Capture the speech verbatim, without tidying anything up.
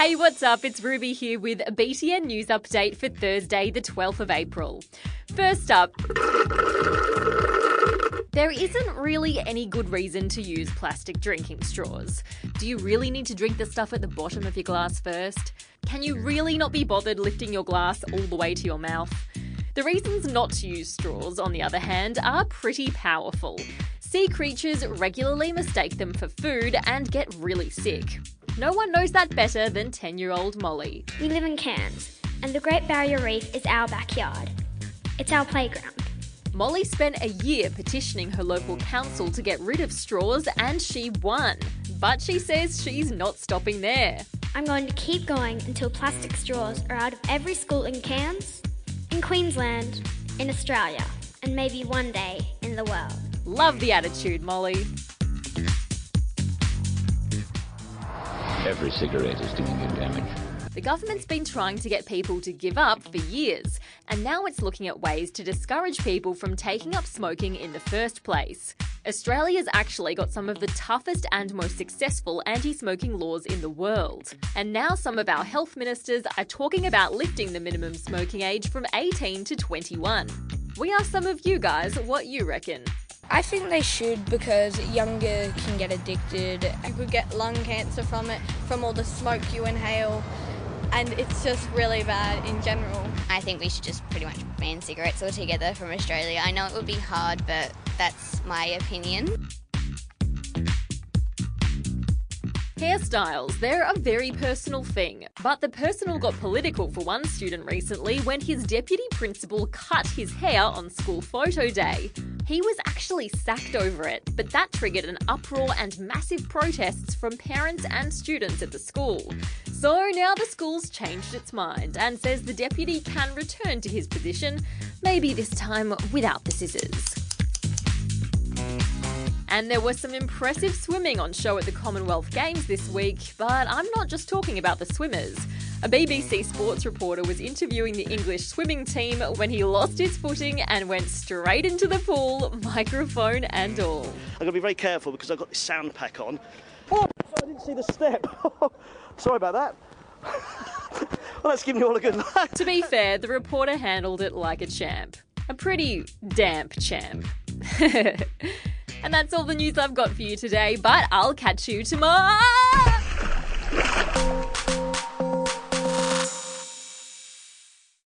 Hey, what's up? It's Ruby here with a B T N news update for Thursday, the twelfth of April. First up, there isn't really any good reason to use plastic drinking straws. Do you really need to drink the stuff at the bottom of your glass first? Can you really not be bothered lifting your glass all the way to your mouth? The reasons not to use straws, on the other hand, are pretty powerful. Sea creatures regularly mistake them for food and get really sick. No one knows that better than ten-year-old Molly. We live in Cairns, and the Great Barrier Reef is our backyard. It's our playground. Molly spent a year petitioning her local council to get rid of straws, and she won. But she says she's not stopping there. I'm going to keep going until plastic straws are out of every school in Cairns, in Queensland, in Australia, and maybe one day in the world. Love the attitude, Molly. Every cigarette is doing you damage. The government's been trying to get people to give up for years, and now it's looking at ways to discourage people from taking up smoking in the first place. Australia's actually got some of the toughest and most successful anti-smoking laws in the world. And now some of our health ministers are talking about lifting the minimum smoking age from eighteen to twenty-one. We asked some of you guys what you reckon. I think they should, because younger can get addicted. You could get lung cancer from it, from all the smoke you inhale, and it's just really bad in general. I think we should just pretty much ban cigarettes altogether from Australia. I know it would be hard, but that's my opinion. Hairstyles, they're a very personal thing, but the personal got political for one student recently when his deputy principal cut his hair on school photo day. He was actually sacked over it, but that triggered an uproar and massive protests from parents and students at the school. So now the school's changed its mind and says the deputy can return to his position, maybe this time without the scissors. And there was some impressive swimming on show at the Commonwealth Games this week, but I'm not just talking about the swimmers. A B B C sports reporter was interviewing the English swimming team when he lost his footing and went straight into the pool, microphone and all. I've got to be very careful because I've got this sound pack on. Oh, I didn't see the step. Sorry about that. Well, that's giving you all a good laugh. To be fair, the reporter handled it like a champ. A pretty damp champ. And that's all the news I've got for you today, but I'll catch you tomorrow!